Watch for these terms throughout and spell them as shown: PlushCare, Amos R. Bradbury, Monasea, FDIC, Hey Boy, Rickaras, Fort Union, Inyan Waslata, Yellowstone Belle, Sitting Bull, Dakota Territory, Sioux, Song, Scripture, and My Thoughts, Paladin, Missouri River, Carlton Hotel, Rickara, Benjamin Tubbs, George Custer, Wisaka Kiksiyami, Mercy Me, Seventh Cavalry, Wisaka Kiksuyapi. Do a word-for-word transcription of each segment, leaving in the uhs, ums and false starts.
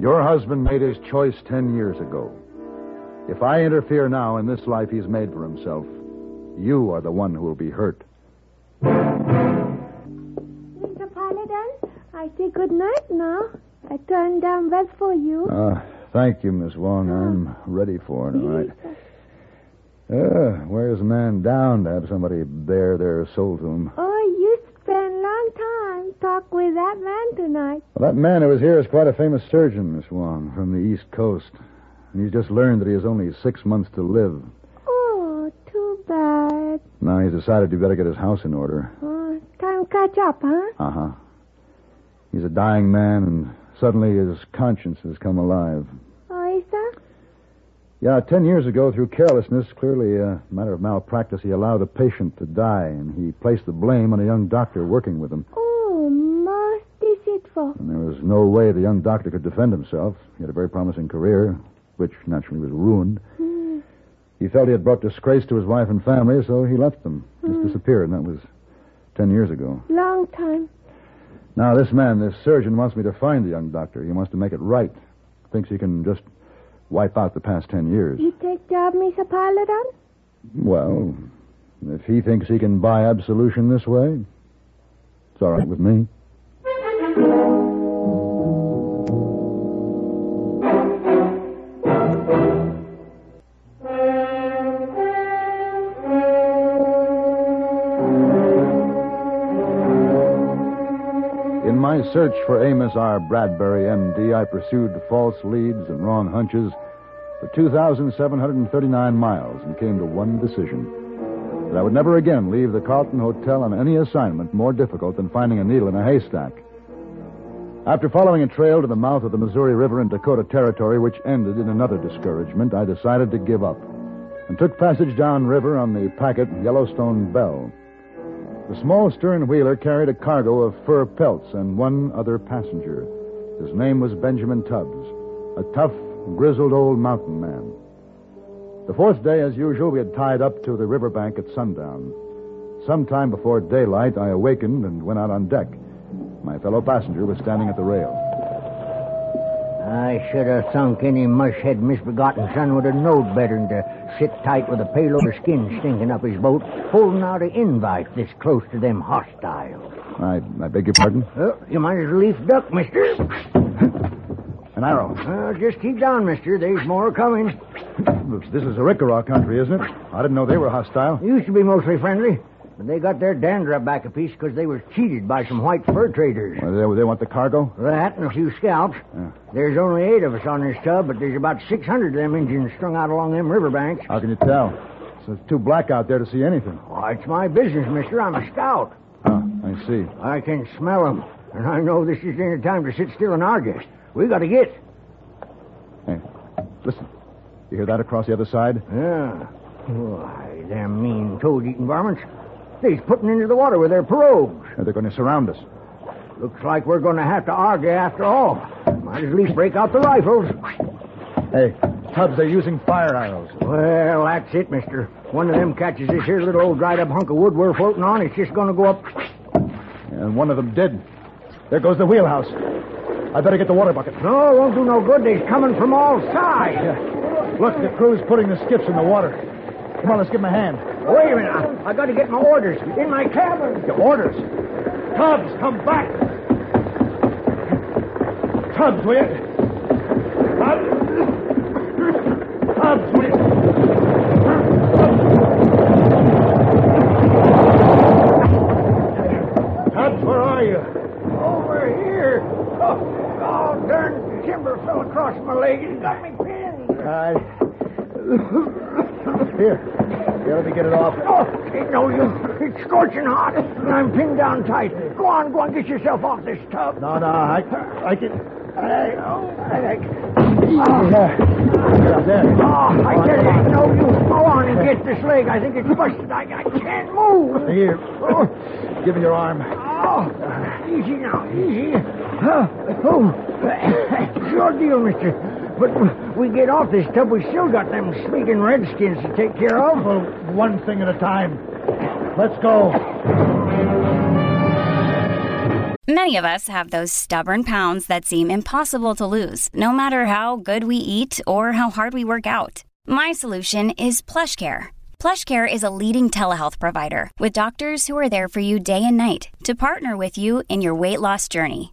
Your husband made his choice ten years ago. If I interfere now in this life he's made for himself, you are the one who will be hurt. Mister Paladin, I say good night now. I turned down well for you. Uh, thank you, Miss Wong. I'm ready for it, all right. Uh, where's a man down to have somebody bear their soul to him? Oh, you spent a long time talking with that man tonight. Well, that man who was here is quite a famous surgeon, Miss Wong, from the East Coast. And he's just learned that he has only six months to live. Oh, too bad. Now he's decided he'd better get his house in order. Oh, time to catch up, huh? Uh-huh. He's a dying man, and suddenly his conscience has come alive. Oh, is that? Yeah, ten years ago, through carelessness, clearly a matter of malpractice, he allowed a patient to die, and he placed the blame on a young doctor working with him. Oh, most deceitful. And there was no way the young doctor could defend himself. He had a very promising career, which naturally was ruined. Mm. He felt he had brought disgrace to his wife and family, so he left them. Mm. Just disappeared, and that was ten years ago. Long time. Now, this man, this surgeon, wants me to find the young doctor. He wants to make it right. Thinks he can just wipe out the past ten years. You take job, Mister Paladin? Well, if he thinks he can buy absolution this way, it's all right with me. In my search for Amos R. Bradbury, M D, I pursued false leads and wrong hunches for two thousand seven hundred thirty-nine miles and came to one decision: that I would never again leave the Carlton Hotel on any assignment more difficult than finding a needle in a haystack. After following a trail to the mouth of the Missouri River in Dakota Territory, which ended in another discouragement, I decided to give up and took passage downriver on the packet Yellowstone Belle. The small stern wheeler carried a cargo of fur pelts and one other passenger. His name was Benjamin Tubbs, a tough, grizzled old mountain man. The fourth day, as usual, we had tied up to the riverbank at sundown. Sometime before daylight, I awakened and went out on deck. My fellow passenger was standing at the rail. I should have thunk any mush-head, misbegotten son would have knowed better than to sit tight with a pail over skin stinking up his boat, holding out an invite this close to them hostiles. I, I beg your pardon? Well, you might as well leaf duck, mister. An arrow. Well, just keep down, mister. There's more coming. This is a Rickara country, isn't it? I didn't know they were hostile. They used to be mostly friendly. But they got their dandruff back a piece because they were cheated by some white fur traders. Well, they, they want the cargo? That and a few scalps. Yeah. There's only eight of us on this tub, but there's about six hundred of them Indians strung out along them riverbanks. How can you tell? So it's too black out there to see anything. Oh, it's my business, mister. I'm a scout. Ah, I see. I can smell them, and I know this isn't any time to sit still and argue. We got to get. Hey, listen. You hear that across the other side? Yeah. Why, them mean toad-eating varmints. They's putting into the water with their pirogues. They're going to surround us. Looks like we're going to have to argue after all. Might as least break out the rifles. Hey, Tubbs, they're using fire arrows. Well, that's it, mister. One of them catches this here little old dried-up hunk of wood we're floating on, it's just going to go up. And one of them did. There goes the wheelhouse. I better get the water bucket. No, it won't do no good. They's coming from all sides. Yeah. Look, the crew's putting the skiffs in the water. Come on, let's give them a hand. Wait a minute. I, I got to get my orders. In my cabin. Your orders? Tubbs, come back. Tubbs, will you? Tubbs. Tubbs, will you? Tubbs. Tubbs, where are you? Over here. Oh, oh darn timber fell across my leg and got me pinned. I... Here. You let me get it off. Oh, ain't no use. It's scorching hot, and I'm pinned down tight. Go on, go on, get yourself off this tub. No, no, I, I can. I, oh, I, I oh. Yeah. There. Oh, I oh, tell you, ain't no use. Go on and get this leg. I think it's busted. I, I can't move. Here, oh. Give me your arm. Oh, easy now, easy. Oh, sure deal, mister. But we get off this tub, we still got them sneaking redskins to take care of. Well, one thing at a time. Let's go. Many of us have those stubborn pounds that seem impossible to lose, no matter how good we eat or how hard we work out. My solution is PlushCare. PlushCare is a leading telehealth provider with doctors who are there for you day and night to partner with you in your weight loss journey.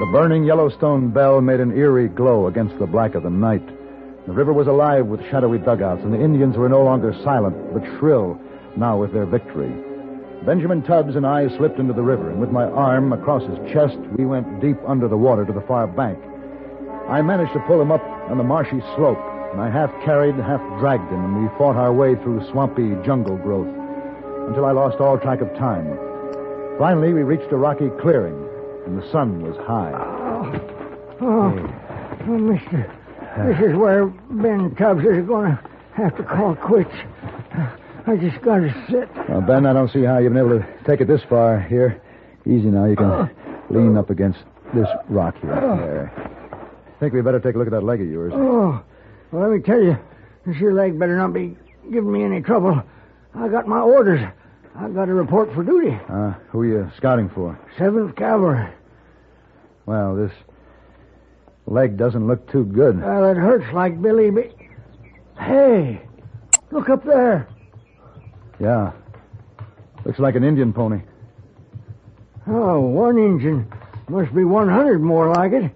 The burning Yellowstone Belle made an eerie glow against the black of the night. The river was alive with shadowy dugouts, and the Indians were no longer silent, but shrill, now with their victory. Benjamin Tubbs and I slipped into the river, and with my arm across his chest, we went deep under the water to the far bank. I managed to pull him up on the marshy slope, and I half carried, half dragged him, and we fought our way through swampy jungle growth until I lost all track of time. Finally, we reached a rocky clearing, and the sun was high. Oh, oh, hey. oh mister, uh, this is where Ben Tubbs is going to have to call quits. I just got to sit. Well, Ben, I don't see how you've been able to take it this far. Here, easy now. You can uh, lean up against this rock here. Uh, there. I think we better take a look at that leg of yours. Oh, well, let me tell you, this your leg better not be giving me any trouble. I got my orders. I got a report for duty. Uh, who are you scouting for? Seventh Cavalry. Well, this leg doesn't look too good. Well, it hurts like Billy B. Hey, look up there. Yeah. Looks like an Indian pony. Oh, one Indian. Must be one hundred more like it.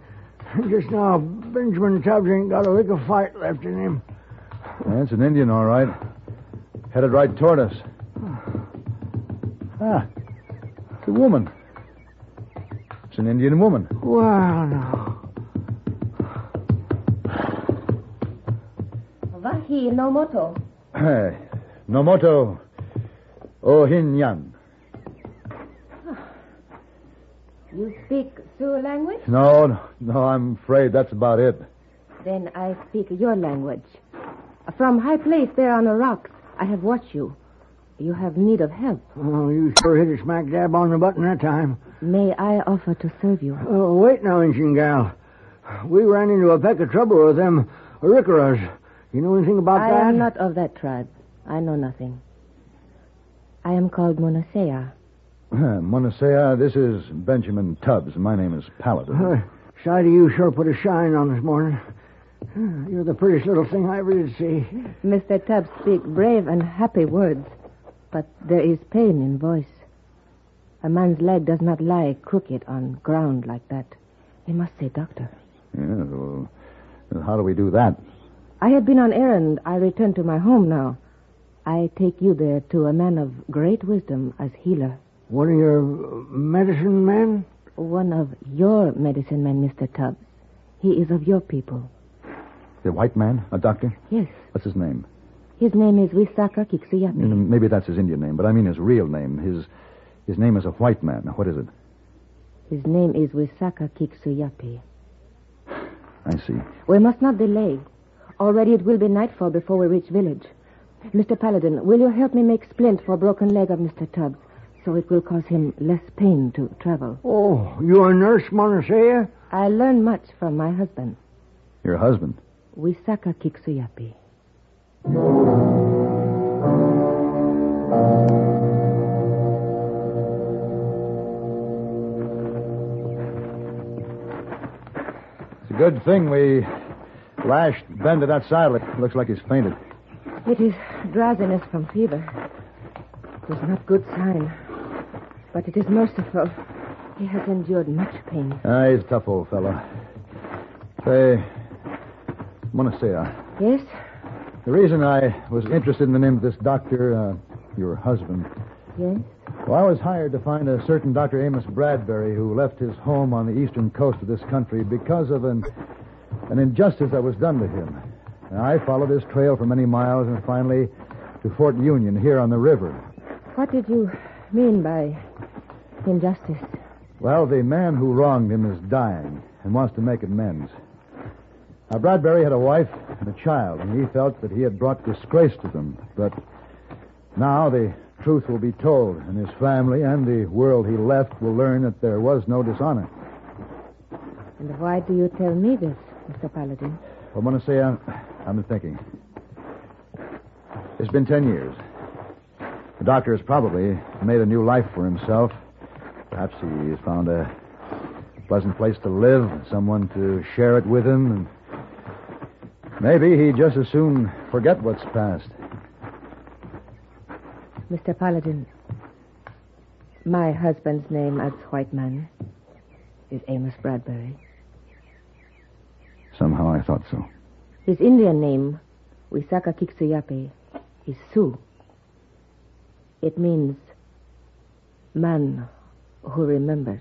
Just now, Benjamin Tubbs ain't got a lick of fight left in him. That's an Indian, all right. Headed right toward us. Ah, it's a woman. It's an Indian woman. Wow, now. Wahi no moto. No moto Ohinyan. You speak Sioux language? No, no, no, I'm afraid that's about it. Then I speak your language. From high place there on the rocks, I have watched you. You have need of help. Oh, you sure hit a smack dab on the button that time. May I offer to serve you? Oh, wait now, Injun gal. We ran into a peck of trouble with them Rickaras. You know anything about I that? I am not of that tribe. I know nothing. I am called Monasea. Uh, Monasea, this is Benjamin Tubbs. My name is Paladin. Uh, Sight of you sure put a shine on this morning. You're the prettiest little thing I ever did see. Mister Tubbs speaks brave and happy words. But there is pain in voice. A man's leg does not lie crooked on ground like that. They must say doctor. Yeah, well, how do we do that? I had been on errand. I return to my home now. I take you there to a man of great wisdom as healer. One of your medicine men? One of your medicine men, Mister Tubbs. He is of your people. The white man? A doctor? Yes. What's his name? His name is Wisaka Kiksiyami. Maybe that's his Indian name, but I mean his real name. His his name is a white man. Now, what is it? His name is Wisaka Kiksuyapi. I see. We must not delay. Already it will be nightfall before we reach village. Mister Paladin, will you help me make splint for broken leg of Mister Tubbs so it will cause him less pain to travel? Oh, you're a nurse, Monasea? I learned much from my husband. Your husband? Wisaka Kiksuyapi. It's a good thing we lashed Ben to that saddle. It looks like he's fainted. It is drowsiness from fever. It is not good sign, but it is merciful. He has endured much pain. Ah, he's a tough old fellow. Say, Monasea. Yes? The reason I was interested in the name of this doctor, uh, your husband... Yes? Well, I was hired to find a certain Doctor Amos Bradbury who left his home on the eastern coast of this country because of an, an injustice that was done to him. And I followed his trail for many miles and finally to Fort Union here on the river. What did you mean by injustice? Well, the man who wronged him is dying and wants to make amends. Now, Bradbury had a wife and a child, and he felt that he had brought disgrace to them. But now the truth will be told, and his family and the world he left will learn that there was no dishonor. And why do you tell me this, Mister Paladin? Well, Monasea, I'm thinking. It's been ten years. The doctor has probably made a new life for himself. Perhaps he's found a pleasant place to live, someone to share it with him. And maybe he'd just as soon forget what's past. Mister Paladin, my husband's name as white man is Amos Bradbury. Somehow I thought so. His Indian name, Wisaka Kiksuyapi, is Sioux. It means man who remembers.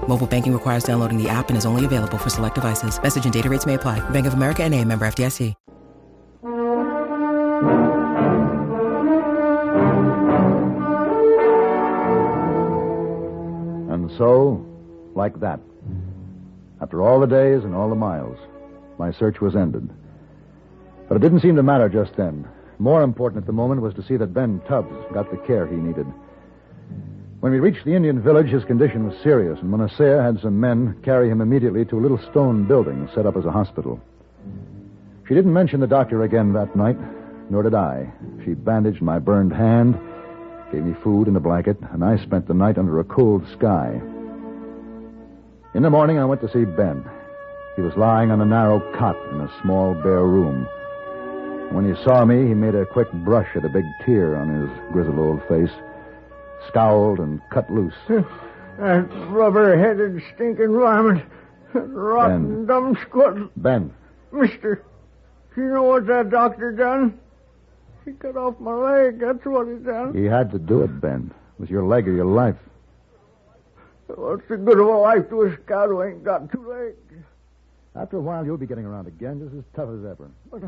Mobile banking requires downloading the app and is only available for select devices. Message and data rates may apply. Bank of America N A member F D I C. And so, like that, after all the days and all the miles, my search was ended. But it didn't seem to matter just then. More important at the moment was to see that Ben Tubbs got the care he needed. When we reached the Indian village, his condition was serious, and Monasea had some men carry him immediately to a little stone building set up as a hospital. She didn't mention the doctor again that night, nor did I. She bandaged my burned hand, gave me food and a blanket, and I spent the night under a cold sky. In the morning, I went to see Ben. He was lying on a narrow cot in a small, bare room. When he saw me, he made a quick brush at a big tear on his grizzled old face, scowled and cut loose. That rubber-headed, stinking varmint. That rotten, Ben. Dumb squid. Ben. Mister, you know what that doctor done? He cut off my leg. That's what he done. He had to do it, Ben. It was your leg or your life. What's the good of a life to a scout who ain't got two legs? After a while, you'll be getting around again, just as tough as ever. But uh,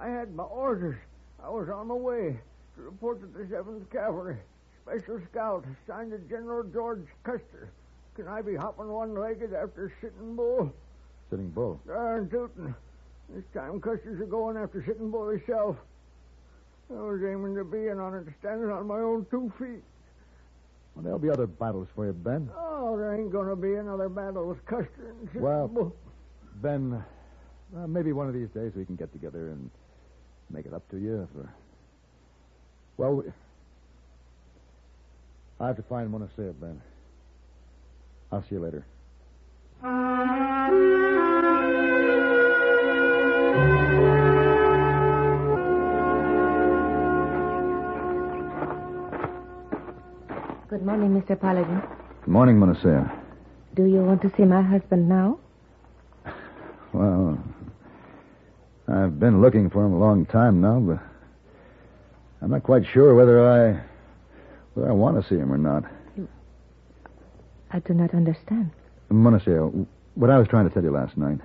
I had my orders. I was on my way to report to the Seventh Cavalry. Special scout assigned to General George Custer. Can I be hopping one-legged after Sitting Bull? Sitting Bull? Darn tootin'. This time, Custer's a going after Sitting Bull himself. I was aiming to be in on it, standing on my own two feet. Well, there'll be other battles for you, Ben. Oh, there ain't going to be another battle with Custer and Sitting well, Bull. Ben, uh, maybe one of these days we can get together and make it up to you for... Well, we... I have to find Monasea, Ben. I'll see you later. Good morning, Mister Paladin. Good morning, Monasea. Do you want to see my husband now? Well, I've been looking for him a long time now, but I'm not quite sure whether I... Well, I want to see him or not. I do not understand. Monasea, what I was trying to tell you last night,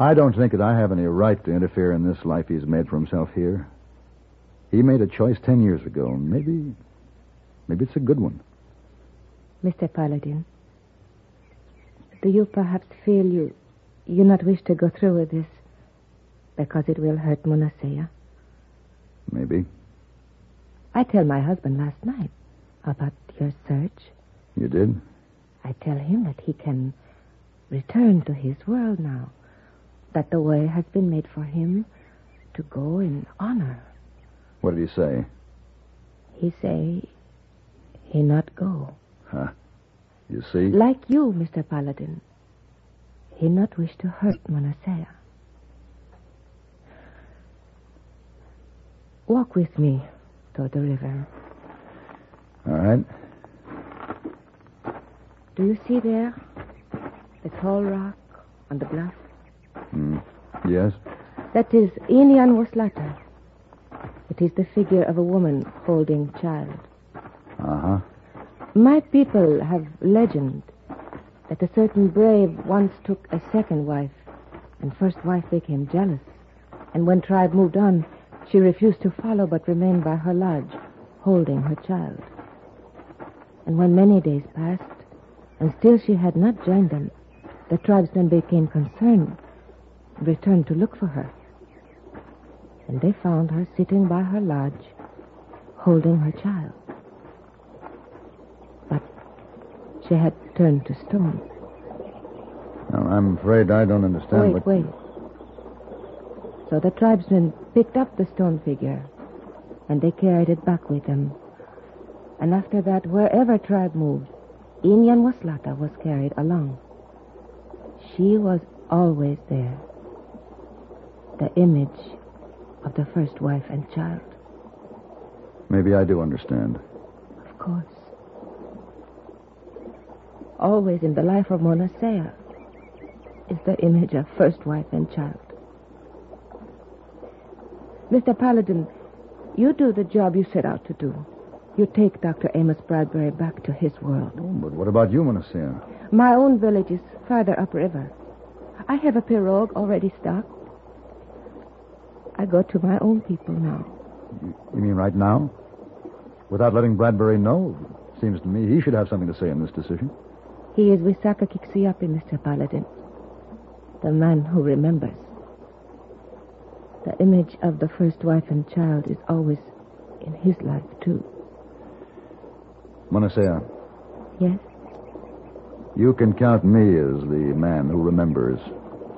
I don't think that I have any right to interfere in this life he's made for himself here. He made a choice ten years ago, and maybe, maybe it's a good one. Mister Paladin, do you perhaps feel you, you not wish to go through with this because it will hurt Monasea? Maybe. I tell my husband last night about your search. You did? I tell him that he can return to his world now, that the way has been made for him to go in honor. What did he say? He say he not go. Huh. You see? Like you, Mister Paladin. He not wish to hurt Monasea. Walk with me toward the river. All right. Do you see there the tall rock on the bluff? Mm. Yes. That is Inyan Waslata. It is the figure of a woman holding child. Uh-huh. My people have legend that a certain brave once took a second wife, and first wife became jealous. And when tribe moved on, she refused to follow but remained by her lodge, holding her child. And when many days passed, and still she had not joined them, the tribesmen became concerned and returned to look for her. And they found her sitting by her lodge, holding her child. But she had turned to stone. Now, I'm afraid I don't understand what... Wait, wait. So the tribesmen picked up the stone figure, and they carried it back with them. And after that, wherever tribe moved, Inyan Waslata was carried along. She was always there, the image of the first wife and child. Maybe I do understand. Of course. Always in the life of Monasea is the image of first wife and child. Mister Paladin, you do the job you set out to do. You take Doctor Amos Bradbury back to his world. Oh, but what about you, Monasea? My own village is farther upriver. I have a pirogue already stocked. I go to my own people now. You mean right now? Without letting Bradbury know? Seems to me he should have something to say in this decision. He is Wisaka Kiksuyapi, Mister Paladin. The man who remembers. The image of the first wife and child is always in his life, too. Monasea. Yes? You can count me as the man who remembers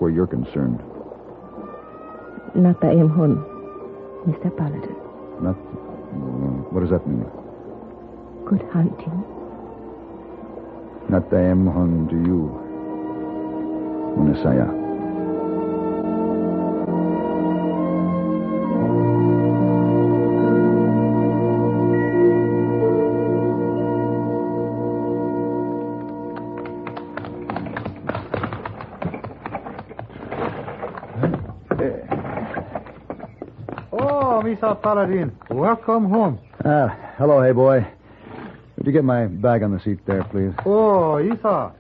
where you're concerned. Nata Emhun, Mister Paladin. Not... What does that mean? Good hunting. Nata Emhun to you, Monasea. Paladin, welcome home. Ah, hello, Hey Boy. Would you get my bag on the seat there, please? Oh, Isa.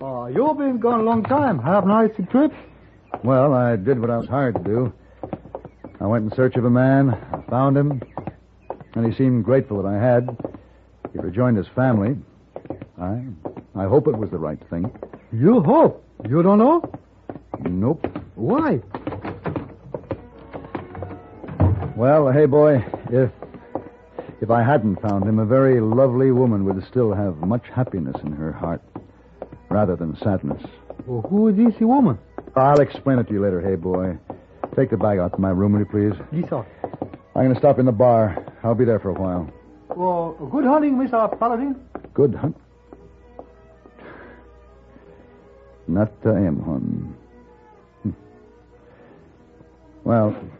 Oh, you've been gone a long time. Have a nice trip? Well, I did what I was hired to do. I went in search of a man. I found him, and he seemed grateful that I had. He rejoined his family. I, I hope it was the right thing. You hope? You don't know? Nope. Why? Well, Hey Boy, if if I hadn't found him, a very lovely woman would still have much happiness in her heart, rather than sadness. Well, who is this woman? I'll explain it to you later, Hey Boy. Take the bag out to my room, will you please? Yes, sir. I'm going to stop in the bar. I'll be there for a while. Well, good hunting, Mister Paladin. Good hunt. Not I am, hon. Well,